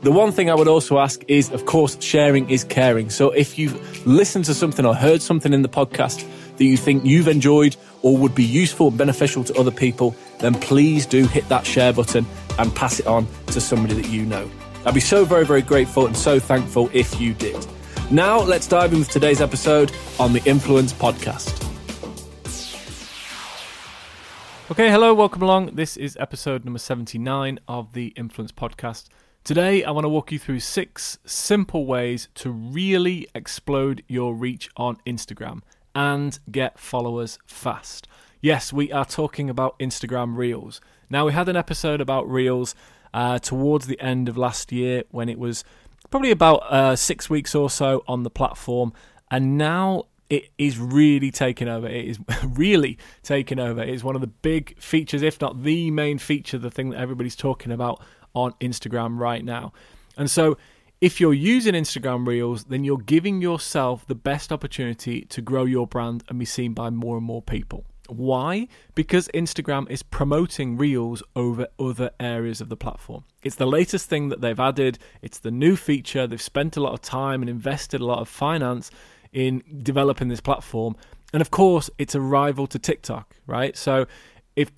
The one thing I would also ask is, of course, sharing is caring. So if you've listened to something or heard something in the podcast that you think you've enjoyed or would be useful and beneficial to other people, then please do hit that share button and pass it on to somebody that you know. I'd be so very, very grateful and so thankful if you did. Now let's dive into today's episode on the Influence Podcast. Okay, hello, welcome along. This is episode number 79 of the Influence Podcast. Today, I want to walk you through 6 simple ways to really explode your reach on Instagram and get followers fast. Yes, we are talking about Instagram Reels. Now, we had an episode about Reels towards the end of last year when it was probably about 6 weeks or so on the platform, and now it is really taking over. It is really taking over. It is one of the big features, if not the main feature, the thing that everybody's talking about on Instagram right now. And so if you're using Instagram Reels, then you're giving yourself the best opportunity to grow your brand and be seen by more and more people. Why? Because Instagram is promoting Reels over other areas of the platform. It's the latest thing that they've added. It's the new feature. They've spent a lot of time and invested a lot of finance in developing this platform. And of course, it's a rival to TikTok, right? So if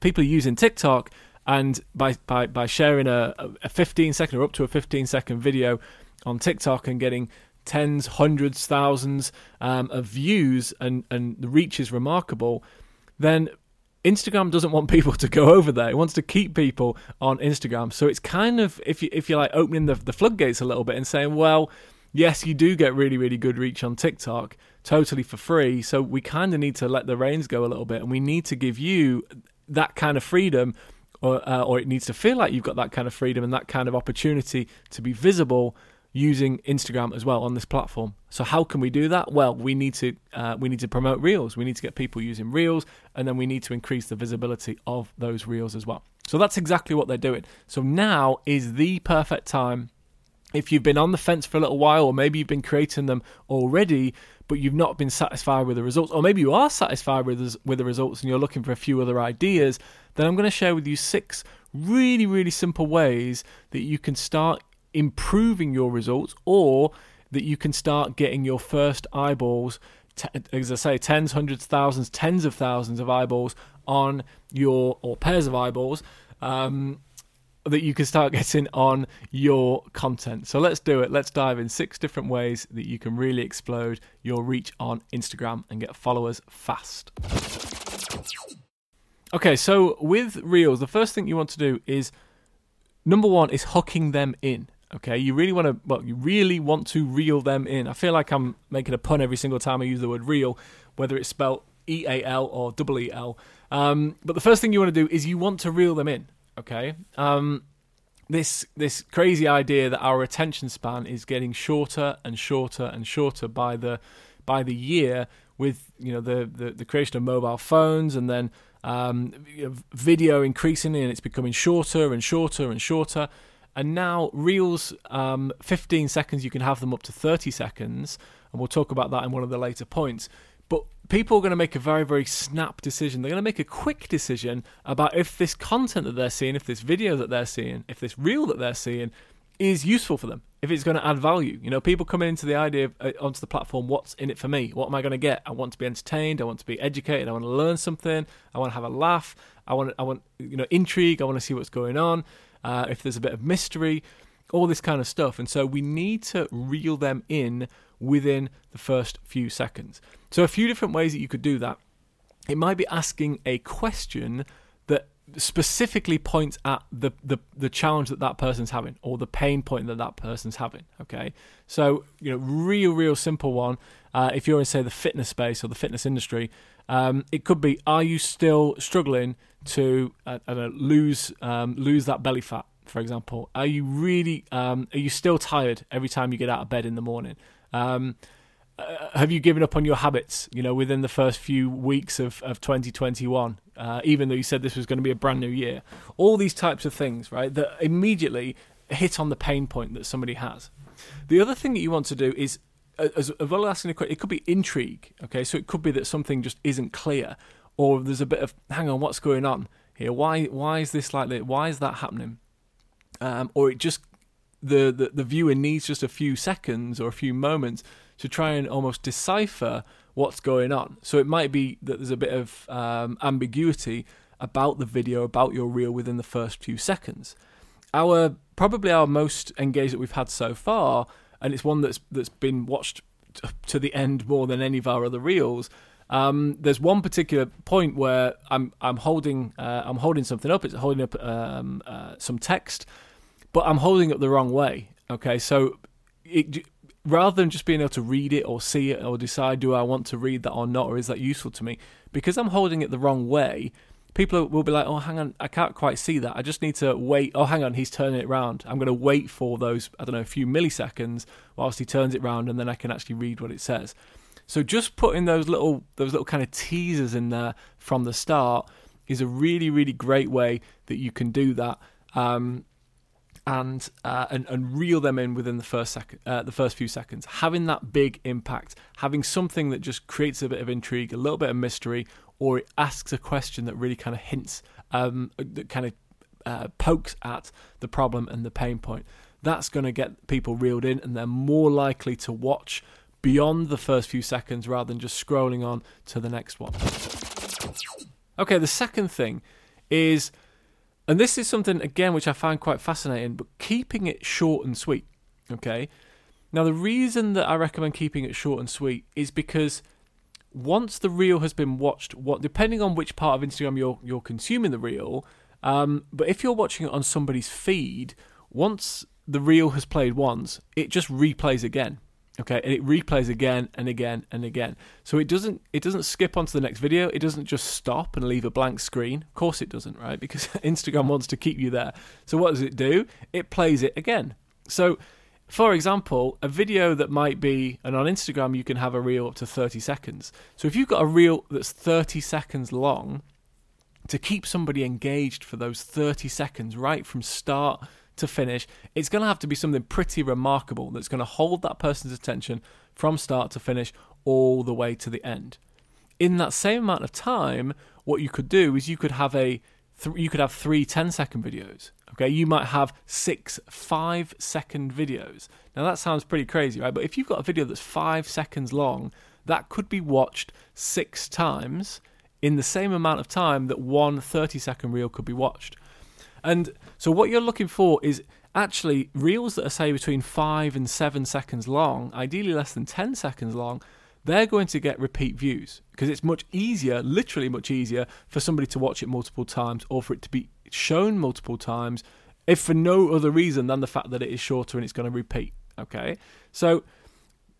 people are using TikTok, and by sharing a 15-second or up to a 15-second video on TikTok and getting tens, hundreds, thousands of views and the reach is remarkable, then Instagram doesn't want people to go over there. It wants to keep people on Instagram. So it's kind of, if you like, opening the floodgates a little bit and saying, well, yes, you do get really, really good reach on TikTok totally for free. So we kind of need to let the reins go a little bit, and we need to give you that kind of freedom. Or it needs to feel like you've got that kind of freedom and that kind of opportunity to be visible using Instagram as well on this platform. So how can we do that? Well, we need to promote Reels. We need to get people using Reels, and then we need to increase the visibility of those Reels as well. So that's exactly what they're doing. So now is the perfect time. If you've been on the fence for a little while, or maybe you've been creating them already, but you've not been satisfied with the results, or maybe you are satisfied with the results and you're looking for a few other ideas, then I'm going to share with you 6 really, really simple ways that you can start improving your results, or that you can start getting your first eyeballs, as I say, tens, hundreds, thousands, tens of thousands of eyeballs on your, or pairs of eyeballs, that you can start getting on your content. So let's do it. Let's dive in 6 different ways that you can really explode your reach on Instagram and get followers fast. Okay, so with Reels, the first thing you want to do is, number 1 is hooking them in. Okay, you really want to reel them in. I feel like I'm making a pun every single time I use the word reel, whether it's spelled E-A-L or double E-L. But the first thing you want to do is you want to reel them in. Okay, this crazy idea that our attention span is getting shorter and shorter and shorter by the year, with the creation of mobile phones, and then video increasingly, and it's becoming shorter and shorter and shorter. And now Reels, 15 seconds, you can have them up to 30 seconds, and we'll talk about that in one of the later points. But people are going to make a very, very snap decision. They're going to make a quick decision about if this content that they're seeing, if this video that they're seeing, if this reel that they're seeing is useful for them, if it's going to add value. You know, people coming into the idea of onto the platform, what's in it for me? What am I going to get? I want to be entertained. I want to be educated. I want to learn something. I want to have a laugh. I want intrigue. I want to see what's going on. If there's a bit of mystery, all this kind of stuff. And so we need to reel them in within the first few seconds. So a few different ways that you could do that It might be asking a question that specifically points at the challenge that person's having, or the pain point that person's having. Okay, so real simple one. If you're in, say, the fitness space or the fitness industry, it could be: are you still struggling to lose that belly fat, for example? Are you really? Are you still tired every time you get out of bed in the morning? Have you given up on your habits, within the first few weeks of 2021, even though you said this was going to be a brand new year? All these types of things, right, that immediately hit on the pain point that somebody has. The other thing that you want to do is, as well as asking a question, it could be intrigue, okay? So it could be that something just isn't clear, or there's a bit of, hang on, what's going on here? Why is this like that? Why is that happening? Or it just, the viewer needs just a few seconds or a few moments to try and almost decipher what's going on. So it might be that there's a bit of ambiguity about the video, about your reel within the first few seconds. Probably our most engaged that we've had so far, and it's one that's been watched to the end more than any of our other reels. There's one particular point where I'm holding something up. It's holding up some text, but I'm holding up the wrong way. Okay, so rather than just being able to read it or see it or decide, do I want to read that or not, or is that useful to me? Because I'm holding it the wrong way, people will be like, oh, hang on, I can't quite see that. I just need to wait. Oh, hang on, he's turning it round. I'm going to wait for those, a few milliseconds whilst he turns it round, and then I can actually read what it says. So just putting those little kind of teasers in there from the start is a really, really great way that you can do that. And reel them in within the first few seconds. Having that big impact, having something that just creates a bit of intrigue, a little bit of mystery, or it asks a question that really kind of hints, that kind of pokes at the problem and the pain point. That's going to get people reeled in, and they're more likely to watch beyond the first few seconds rather than just scrolling on to the next one. Okay, the second thing is... and this is something, again, which I find quite fascinating, but keeping it short and sweet, okay? Now, the reason that I recommend keeping it short and sweet is because once the reel has been watched, depending on which part of Instagram you're consuming the reel, but if you're watching it on somebody's feed, once the reel has played once, it just replays again, okay? And it replays again and again and again. So it doesn't skip onto the next video. It doesn't just stop and leave a blank screen. Of course it doesn't, right? Because Instagram wants to keep you there. So what does it do? It plays it again. So, for example, a video that might be, and on Instagram you can have a reel up to 30 seconds. So if you've got a reel that's 30 seconds long, to keep somebody engaged for those 30 seconds right from start to finish, it's going to have to be something pretty remarkable that's going to hold that person's attention from start to finish all the way to the end. In that same amount of time, what you could do is you could have three 10-second videos. Okay, you might have six 5-second videos. Now that sounds pretty crazy, right? But if you've got a video that's 5 seconds long, that could be watched 6 times in the same amount of time that one 30-second reel could be watched. And so what you're looking for is actually reels that are, say, between 5 and 7 seconds long, ideally less than 10 seconds long. They're going to get repeat views because it's much easier, literally much easier, for somebody to watch it multiple times or for it to be shown multiple times, if for no other reason than the fact that it is shorter and it's going to repeat, okay? So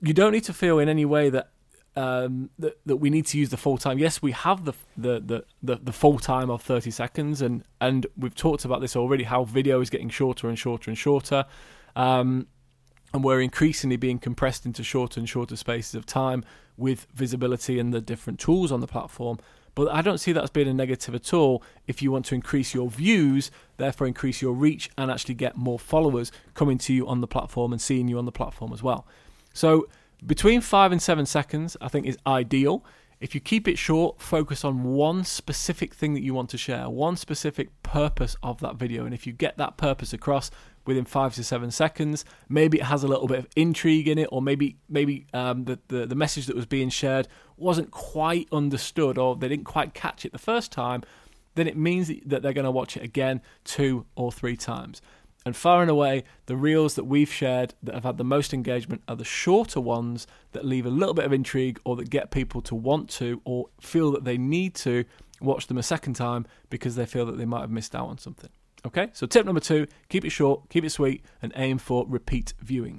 you don't need to feel in any way that that we need to use the full time. Yes, we have the full time of 30 seconds, and we've talked about this already, how video is getting shorter and shorter and shorter, and we're increasingly being compressed into shorter and shorter spaces of time with visibility and the different tools on the platform. But I don't see that as being a negative at all if you want to increase your views, therefore increase your reach, and actually get more followers coming to you on the platform and seeing you on the platform as well. So between 5 and 7 seconds, I think, is ideal. If you keep it short, focus on one specific thing that you want to share, one specific purpose of that video. And if you get that purpose across within 5 to 7 seconds, maybe it has a little bit of intrigue in it, or maybe the message that was being shared wasn't quite understood, or they didn't quite catch it the first time, then it means that they're going to watch it again 2 or 3 times. And far and away, the reels that we've shared that have had the most engagement are the shorter ones that leave a little bit of intrigue or that get people to want to or feel that they need to watch them a second time because they feel that they might have missed out on something. Okay, so tip number 2, keep it short, keep it sweet, and aim for repeat viewings.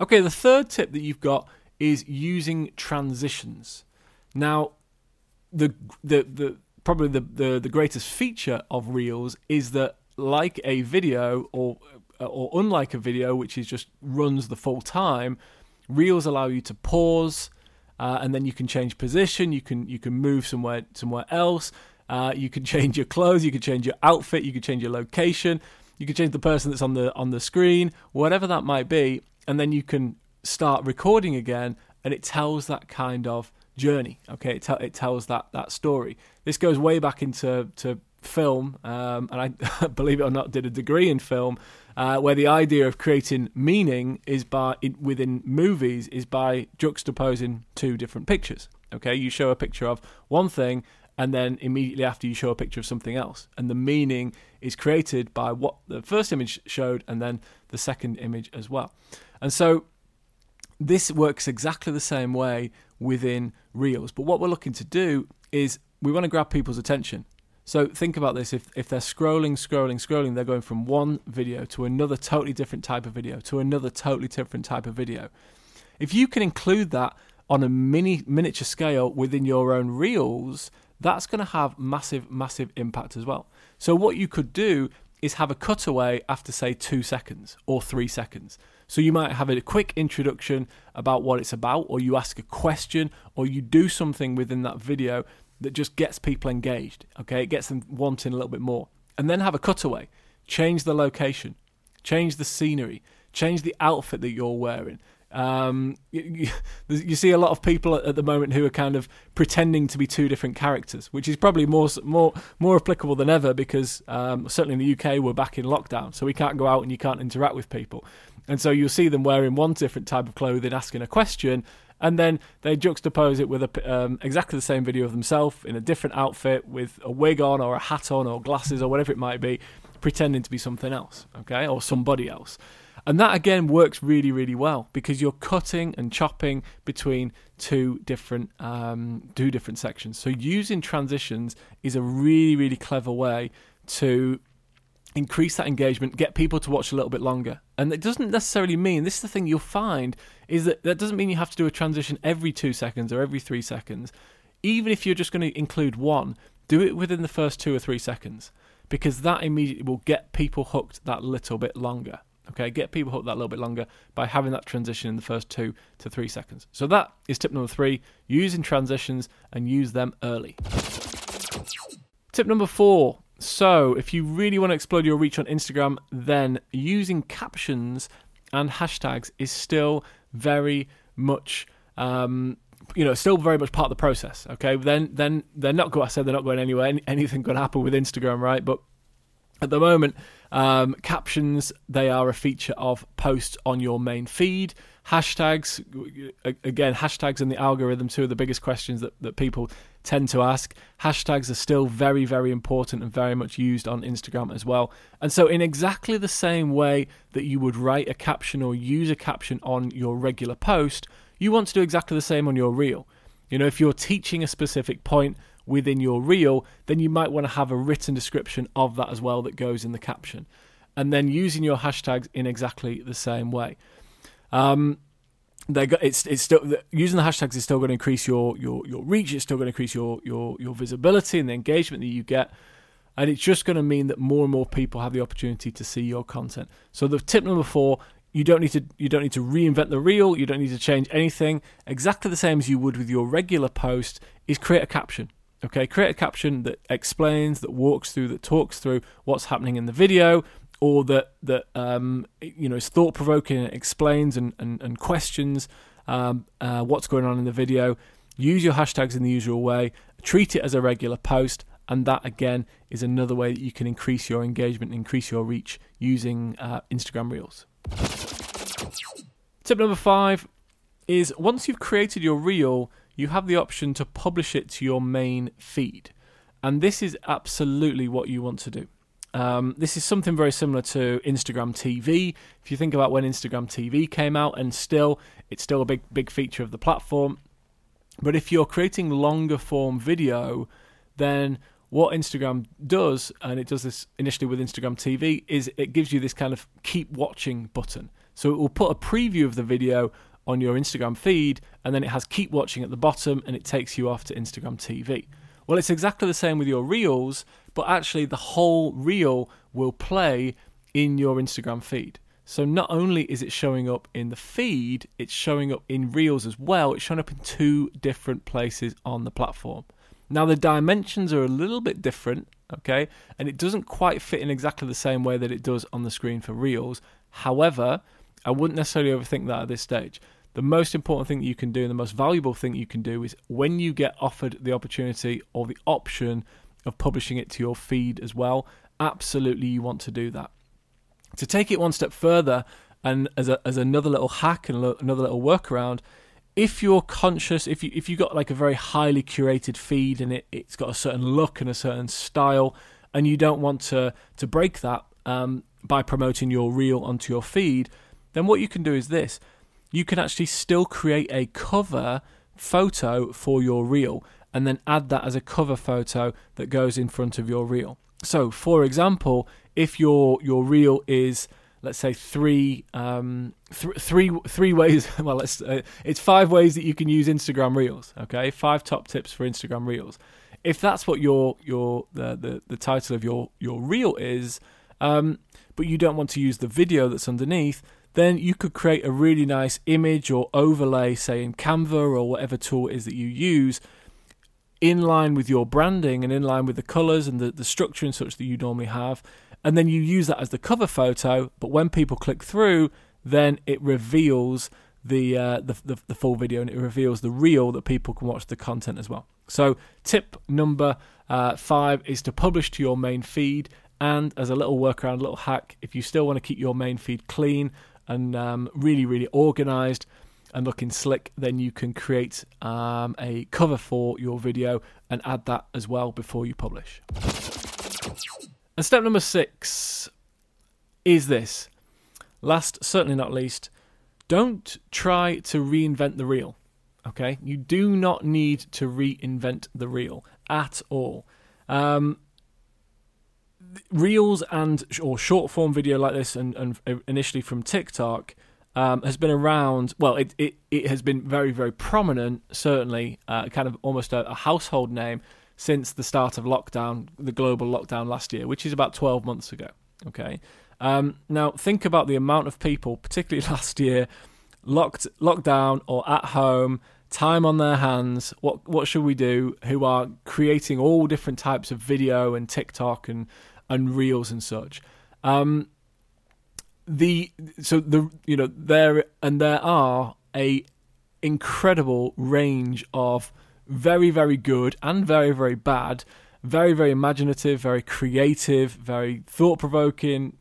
Okay, the third tip that you've got is using transitions. Now, the greatest feature of Reels is that, like a video or unlike a video, which is just runs the full time, Reels allow you to pause, and then you can change position, you can move somewhere else, you can change your clothes, you can change your outfit, you can change your location, you can change the person that's on the screen, whatever that might be, and then you can start recording again, and it tells that kind of journey. Okay, it tells that story. This goes way back into film, and I believe it or not did a degree in film, where the idea of creating meaning is within movies is by juxtaposing two different pictures. Okay, you show a picture of one thing, and then immediately after you show a picture of something else, and the meaning is created by what the first image showed, and then the second image as well. And so this works exactly the same way within Reels. But what we're looking to do is we want to grab people's attention. So think about this, if they're scrolling, they're going from one video to another totally different type of video, to another totally different type of video. If you can include that on a miniature scale within your own Reels, that's going to have massive, massive impact as well. So what you could do is have a cutaway after, say, 2 seconds or 3 seconds. So you might have a quick introduction about what it's about, or you ask a question, or you do something within that video that just gets people engaged, okay? It gets them wanting a little bit more. And then have a cutaway. Change the location. Change the scenery. Change the outfit that you're wearing. You see a lot of people at the moment who are kind of pretending to be two different characters, which is probably more applicable than ever because certainly in the UK we're back in lockdown, so we can't go out and you can't interact with people. And so you'll see them wearing one different type of clothing, asking a question, and then they juxtapose it with exactly the same video of themselves in a different outfit with a wig on or a hat on or glasses or whatever it might be, pretending to be something else, okay, or somebody else. And that, again, works really, really well because you're cutting and chopping between two different sections. So using transitions is a really, really clever way to increase that engagement, get people to watch a little bit longer. And it doesn't necessarily mean, this is the thing you'll find, is that doesn't mean you have to do a transition every 2 seconds or every 3 seconds. Even if you're just going to include one, do it within the first 2 or 3 seconds because that immediately will get people hooked that little bit longer. Okay, get people hooked that little bit longer by having that transition in the first 2 to 3 seconds. So that is tip number 3, using transitions and use them early. Tip number 4. So if you really want to explode your reach on Instagram, then using captions and hashtags is still very much part of the process. Okay, then they're not going. I said they're not going anywhere. Anything could happen with Instagram, right? But at the moment, captions, they are a feature of posts on your main feed. Hashtags, again, hashtags and the algorithm, two of the biggest questions that people tend to ask. Hashtags are still very, very important and very much used on Instagram as well. And so in exactly the same way that you would write a caption or use a caption on your regular post, you want to do exactly the same on your reel. You know, if you're teaching a specific point within your reel, then you might want to have a written description of that as well that goes in the caption, and then using your hashtags in exactly the same way. It's still, using the hashtags is still going to increase your reach. It's still going to increase your visibility and the engagement that you get, and it's just going to mean that more and more people have the opportunity to see your content. So the tip number 4. You don't need to reinvent the reel. You don't need to change anything. Exactly the same as you would with your regular post is create a caption. Okay, create a caption that explains, that walks through, that talks through what's happening in the video, or that is thought-provoking and explains and questions what's going on in the video. Use your hashtags in the usual way. Treat it as a regular post, and that again is another way that you can increase your engagement, increase your reach using Instagram Reels. Tip number 5 is once you've created your reel, you have the option to publish it to your main feed. And this is absolutely what you want to do. This is something very similar to Instagram TV. If you think about when Instagram TV came out, and it's still a big feature of the platform. But if you're creating longer form video, then what Instagram does, and it does this initially with Instagram TV, is it gives you this kind of keep watching button. So it will put a preview of the video on your Instagram feed, and then it has keep watching at the bottom, and it takes you off to Instagram TV. Well, it's exactly the same with your Reels, but actually the whole reel will play in your Instagram feed. So not only is it showing up in the feed, it's showing up in Reels as well. It's showing up in two different places on the platform. Now, the dimensions are a little bit different, okay? And it doesn't quite fit in exactly the same way that it does on the screen for Reels. However, I wouldn't necessarily overthink that at this stage. The most important thing that you can do, and the most valuable thing you can do, is when you get offered the opportunity or the option of publishing it to your feed as well, absolutely you want to do that. To take it one step further, and as another little hack and another little workaround, if you're conscious, if you got like a very highly curated feed and it's got a certain look and a certain style, and you don't want to break that by promoting your reel onto your feed, then what you can do is this. You can actually still create a cover photo for your reel and then add that as a cover photo that goes in front of your reel. So, for example, if your reel is, let's say, three ways. Well, it's 5 ways that you can use Instagram Reels. Okay, 5 top tips for Instagram Reels. If that's what the title of your reel is, but you don't want to use the video that's underneath, then you could create a really nice image or overlay, say in Canva or whatever tool it is that you use, in line with your branding and in line with the colours and the structure and such that you normally have. And then you use that as the cover photo, but when people click through, then it reveals the full video, and it reveals the reel that people can watch the content as well. So tip number 5 is to publish to your main feed. And as a little workaround, little hack, if you still want to keep your main feed clean and really, really organised and looking slick, then you can create a cover for your video and add that as well before you publish. And step number 6 is this. Last, certainly not least, don't try to reinvent the reel, okay? You do not need to reinvent the reel at all. Reels or short-form video like this, and initially from TikTok, has been around. Well, it has been very, very prominent, certainly, kind of almost a household name since the start of lockdown, the global lockdown last year, which is about 12 months ago. Okay, now think about the amount of people, particularly last year, lockdown or at home, time on their hands. What should we do? Who are creating all different types of video and TikTok and reels and such. There are a incredible range of very, very good and very, very bad, very, very imaginative, very creative, very thought-provoking,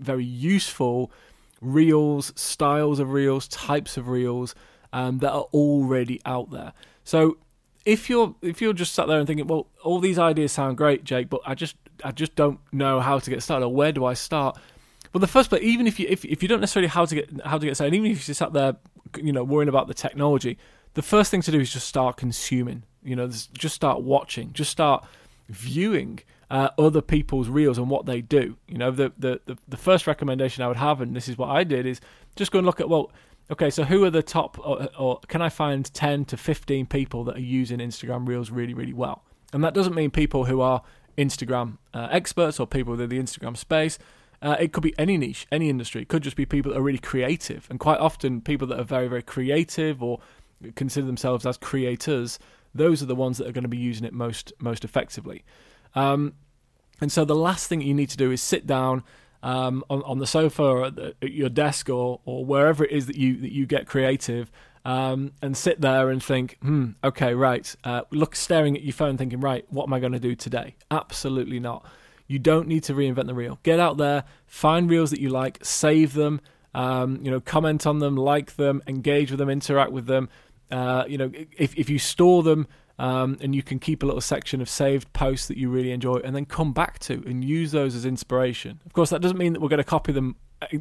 very useful reels, styles of reels, types of reels that are already out there. So if you're just sat there and thinking, well, all these ideas sound great, Jake, but I just don't know how to get started, or where do I start? Well, the first place, even if you don't necessarily how to get started, even if you're sat there, worrying about the technology, the first thing to do is just start consuming. Just start watching, just start viewing other people's reels and what they do. The first recommendation I would have, and this is what I did, is just go and look at, well, okay, so who are the top, or can I find 10 to 15 people that are using Instagram Reels really, really well? And that doesn't mean people who are Instagram experts or people within the Instagram space. It could be any niche, any industry. It could just be people that are really creative. And quite often people that are very, very creative or consider themselves as creators, those are the ones that are going to be using it most effectively. And so the last thing you need to do is sit down on the sofa or at your desk or wherever it is that you get creative, and sit there and think, okay, right. Look, staring at your phone thinking, right, what am I going to do today? Absolutely not. You don't need to reinvent the reel. Get out there, find reels that you like, save them, comment on them, like them, engage with them, interact with them. If you store them and you can keep a little section of saved posts that you really enjoy and then come back to and use those as inspiration. Of course, that doesn't mean that we're going to copy them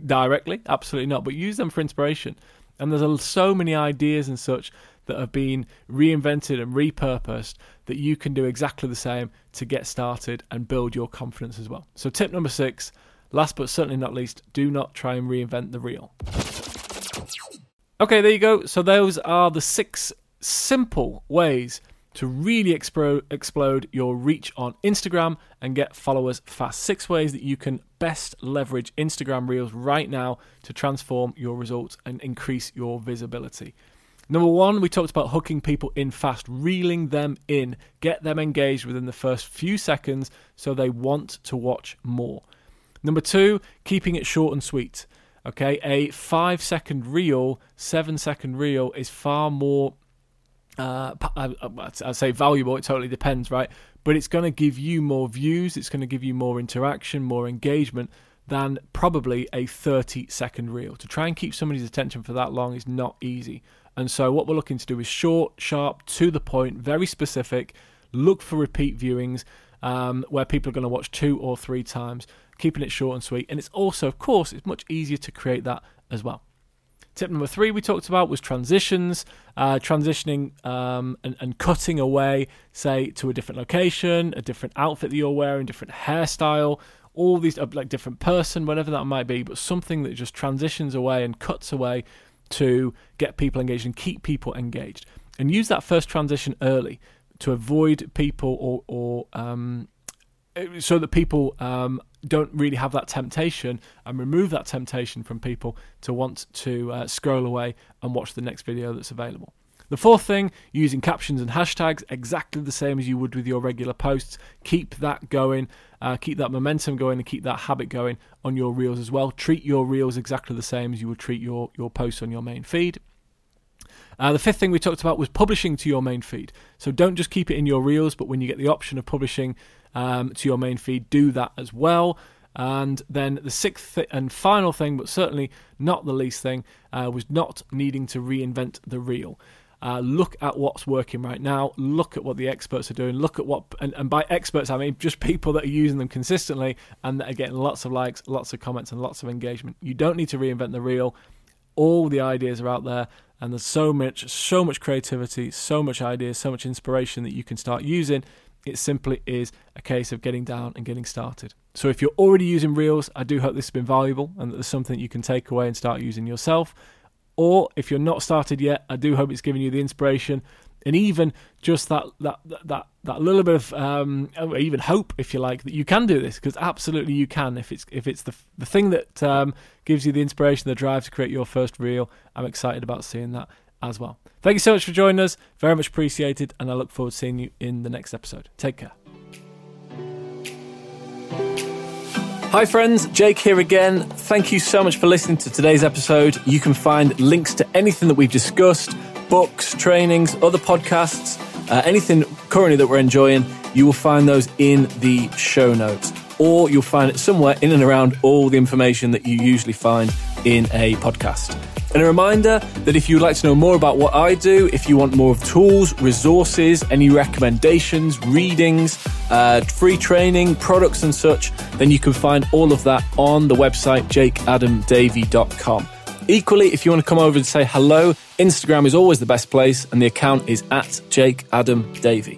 directly, absolutely not, but use them for inspiration. And there's so many ideas and such that have been reinvented and repurposed that you can do exactly the same to get started and build your confidence as well. So tip number 6, last but certainly not least, do not try and reinvent the reel. Okay, there you go. So those are the 6 simple ways to really explode your reach on Instagram and get followers fast. 6 ways that you can best leverage Instagram Reels right now to transform your results and increase your visibility. Number 1, we talked about hooking people in fast, reeling them in, get them engaged within the first few seconds so they want to watch more. Number 2, keeping it short and sweet. Okay, a 5-second reel, 7-second reel is far more, I'd say valuable, it totally depends, right? But it's going to give you more views, it's going to give you more interaction, more engagement than probably a 30-second reel. To try and keep somebody's attention for that long is not easy. And so what we're looking to do is short, sharp, to the point, very specific. Look for repeat viewings where people are going to watch 2 or 3 times, keeping it short and sweet. And it's also, of course, it's much easier to create that as well. Tip number 3 we talked about was transitions, transitioning and cutting away, say, to a different location, a different outfit that you're wearing, different hairstyle, all these, like different person, whatever that might be, but something that just transitions away and cuts away to get people engaged and keep people engaged. And use that first transition early to avoid people so that people don't really have that temptation, and remove that temptation from people to want to scroll away and watch the next video that's available. The 4th thing, using captions and hashtags, exactly the same as you would with your regular posts. Keep that going, keep that momentum going, and keep that habit going on your reels as well. Treat your reels exactly the same as you would treat your posts on your main feed. The 5th thing we talked about was publishing to your main feed. So don't just keep it in your reels, but when you get the option of publishing to your main feed, do that as well. And then the 6th and final thing, but certainly not the least thing, was not needing to reinvent the reel. Look at what's working right now. Look at what the experts are doing. Look at what, and by experts I mean just people that are using them consistently and that are getting lots of likes, lots of comments, and lots of engagement. You don't need to reinvent the reel. All the ideas are out there, and there's so much creativity, so much ideas, so much inspiration that you can start using. It simply is a case of getting down and getting started. So if you're already using Reels, I do hope this has been valuable and that there's something you can take away and start using yourself. Or if you're not started yet, I do hope it's given you the inspiration and even just that little bit of even hope, if you like, that you can do this, because absolutely you can. If it's the thing that gives you the inspiration, the drive to create your first reel, I'm excited about seeing that as well. Thank you so much for joining us. Very much appreciated, and I look forward to seeing you in the next episode. Take care. Hi friends, Jake here again. Thank you so much for listening to today's episode. You can find links to anything that we've discussed, books, trainings, other podcasts, anything currently that we're enjoying, you will find those in the show notes. Or you'll find it somewhere in and around all the information that you usually find in a podcast. And a reminder that if you'd like to know more about what I do, if you want more of tools, resources, any recommendations, readings, free training, products and such, then you can find all of that on the website, jakeadamdavy.com. Equally, if you want to come over and say hello, Instagram is always the best place, and the account is at jakeadamdavey.